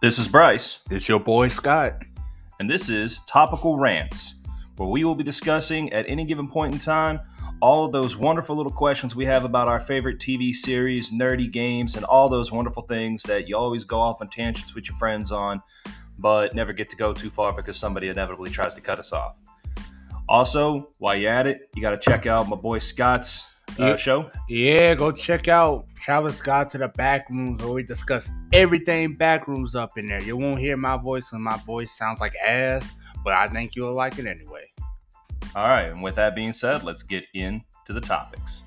This is Bryce. It's your boy Scott. And this is Topical Rants, where we will be discussing at any given point in time all of those wonderful little questions we have about our favorite TV series, nerdy games, and all those wonderful things that you always go off on tangents with your friends on, but never get to go too far because somebody inevitably tries to cut us off. Also, while you're at it, you got to check out my boy Scott's show. Yeah, go check out Travis Scott to the Backrooms, where we discuss everything Backrooms up in there. You won't hear my voice, and my voice sounds like ass, but I think you'll like it anyway. All right, and with that being said, let's get into the topics.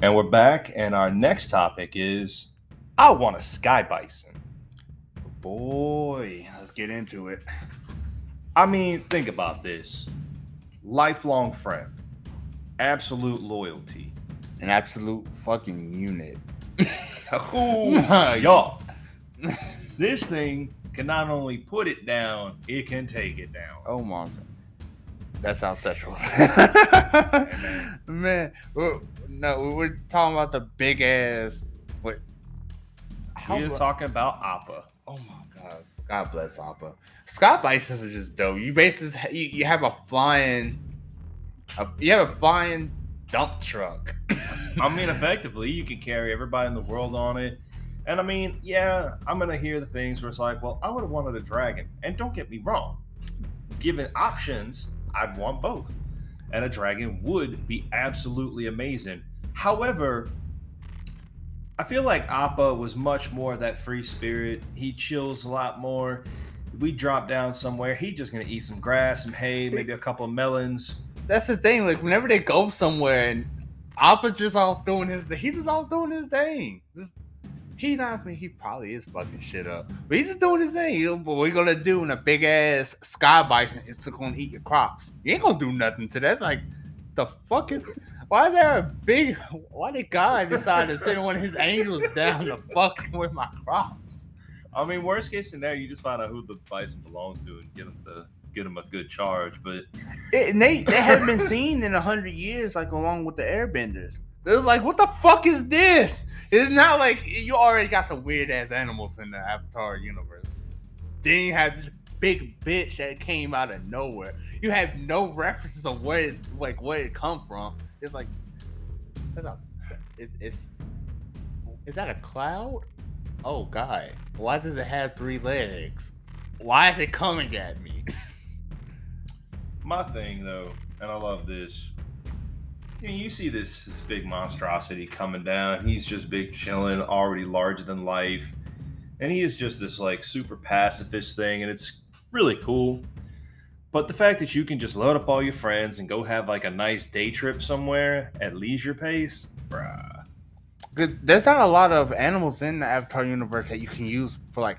And we're back, and our next topic is... I want a Sky Bison. Boy, let's get into it. I mean, think about this. Lifelong friend. Absolute loyalty. An absolute fucking unit. Oh, y'all. This thing can not only put it down, it can take it down. Oh, my God. That sounds sexual. Man. We're talking about the big ass... We're talking about Appa. Oh my God! God bless Appa. Sky Bisons are just dope. You basically you have a flying dump truck. I mean, effectively, you can carry everybody in the world on it. And I mean, yeah, I'm gonna hear the things where it's like, well, I would have wanted a dragon. And don't get me wrong, given options, I'd want both. And a dragon would be absolutely amazing. However, I feel like Appa was much more of that free spirit. He chills a lot more. We drop down somewhere, he's just going to eat some grass, some hay, maybe a couple of melons. That's the thing. Like, whenever they go somewhere and Appa's just off doing his thing. He's just off doing his thing. He probably is fucking shit up. But he's just doing his thing. But what are you going to do when a big-ass Sky Bison is going to eat your crops? You ain't going to do nothing to that. Like, the fuck is... Why did God decide to send one of his angels down to fuck with my crops? I mean, worst case scenario, you just find out who the bison belongs to and get him a good charge. But they haven't been seen in 100 years, like along with the Airbenders. It was like, what the fuck is this? It's not like you already got some weird ass animals in the Avatar universe. Then you have this big bitch that came out of nowhere. You have no references of where it come from. It's like, is that a cloud? Oh, God. Why does it have three legs? Why is it coming at me? My thing, though, and I love this, I mean, you see this big monstrosity coming down. He's just big chilling, already larger than life. And he is just this, like, super pacifist thing, and it's really cool. But the fact that you can just load up all your friends and go have, like, a nice day trip somewhere at leisure pace, bruh. There's not a lot of animals in the Avatar universe that you can use for, like...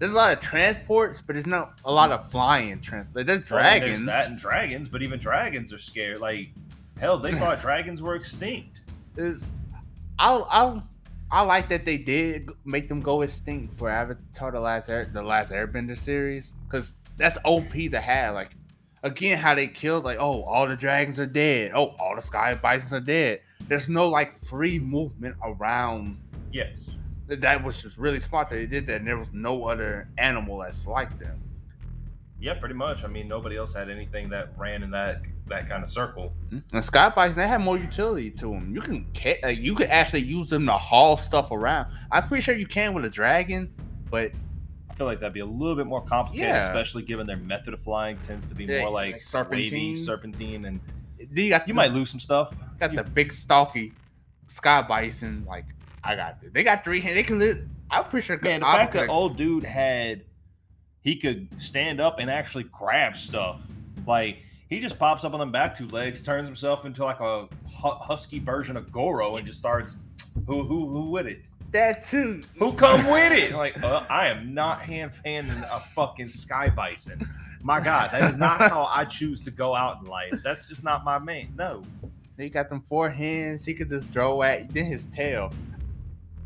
there's a lot of transports, but there's not a lot of flying transports. There's dragons. I mean, there's that and dragons, but even dragons are scared. Like, hell, they thought dragons were extinct. I like that they did make them go extinct for Avatar the last Airbender series, because... that's OP to have. Like, again, how they killed, like, oh, all the dragons are dead. Oh, all the Sky Bisons are dead. There's no, like, free movement around. Yes. That was just really smart that they did that, and there was no other animal that's like them. Yeah, pretty much. I mean, nobody else had anything that ran in that kind of circle. And Sky Bison, they had more utility to them. You could actually use them to haul stuff around. I'm pretty sure you can with a dragon, but... I feel like that'd be a little bit more complicated, especially given their method of flying tends to be more like serpentine, and you might lose some stuff. The big stalky Sky Bison, like, I got this. They got three hands. They can literally, I'm pretty sure. Man, the fact that old dude he could stand up and actually grab stuff. Like, he just pops up on them back two legs, turns himself into like a husky version of Goro, and just starts who with it. That too. Who come with it? Like, I am not handing a fucking Sky Bison. My God, that is not how I choose to go out in life. That's just not my main. No. He got them four hands. He could just throw at you. Then his tail.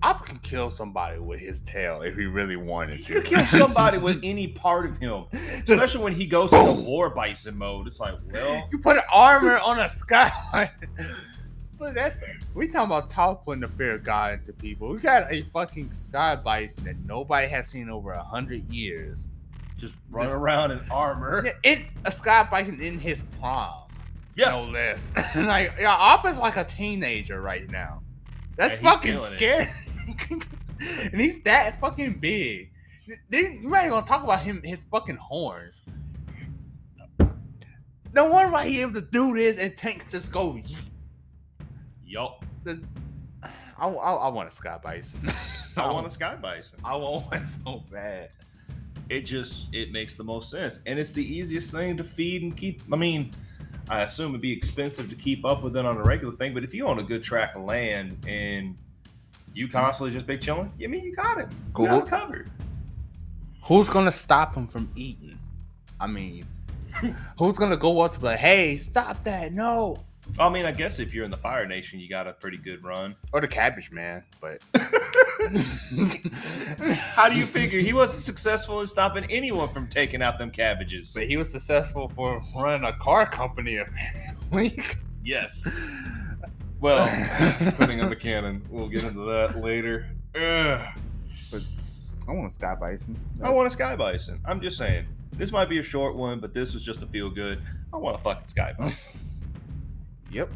Appa can kill somebody with his tail if he really wanted to. He could kill somebody with any part of him. Just especially when he goes into war bison mode. It's like, well, you put an armor on a sky. But that's it. We talking about Toph putting the fear of God into people. We got a fucking sky bison that nobody has seen in over 100 years. Just run around in armor. A sky bison in his prime. Yeah. No less. Like, yeah, Appa's like a teenager right now. That's fucking scary. And he's that fucking big. You're not even gonna talk about him, his fucking horns. No wonder why he able to do this and tanks just go yeet. Yup. I want a sky bison. I want a sky bison. I want one so bad. It makes the most sense. And it's the easiest thing to feed and keep. I mean, I assume it'd be expensive to keep up with it on a regular thing, but if you own a good tract of land and you constantly just be chilling, I mean, you got it. Cool. You got it covered. Who's going to stop him from eating? I mean, who's going to go up to be like, hey, stop that, no. I mean, I guess if you're in the Fire Nation, you got a pretty good run. Or the Cabbage Man, but... How do you figure? He wasn't successful in stopping anyone from taking out them cabbages. But he was successful for running a car company, apparently. Yes. Well, putting up a cannon. We'll get into that later. But I want a sky bison. I want a sky bison. I'm just saying. This might be a short one, but this was just a feel good. I want a fucking sky bison. Yep.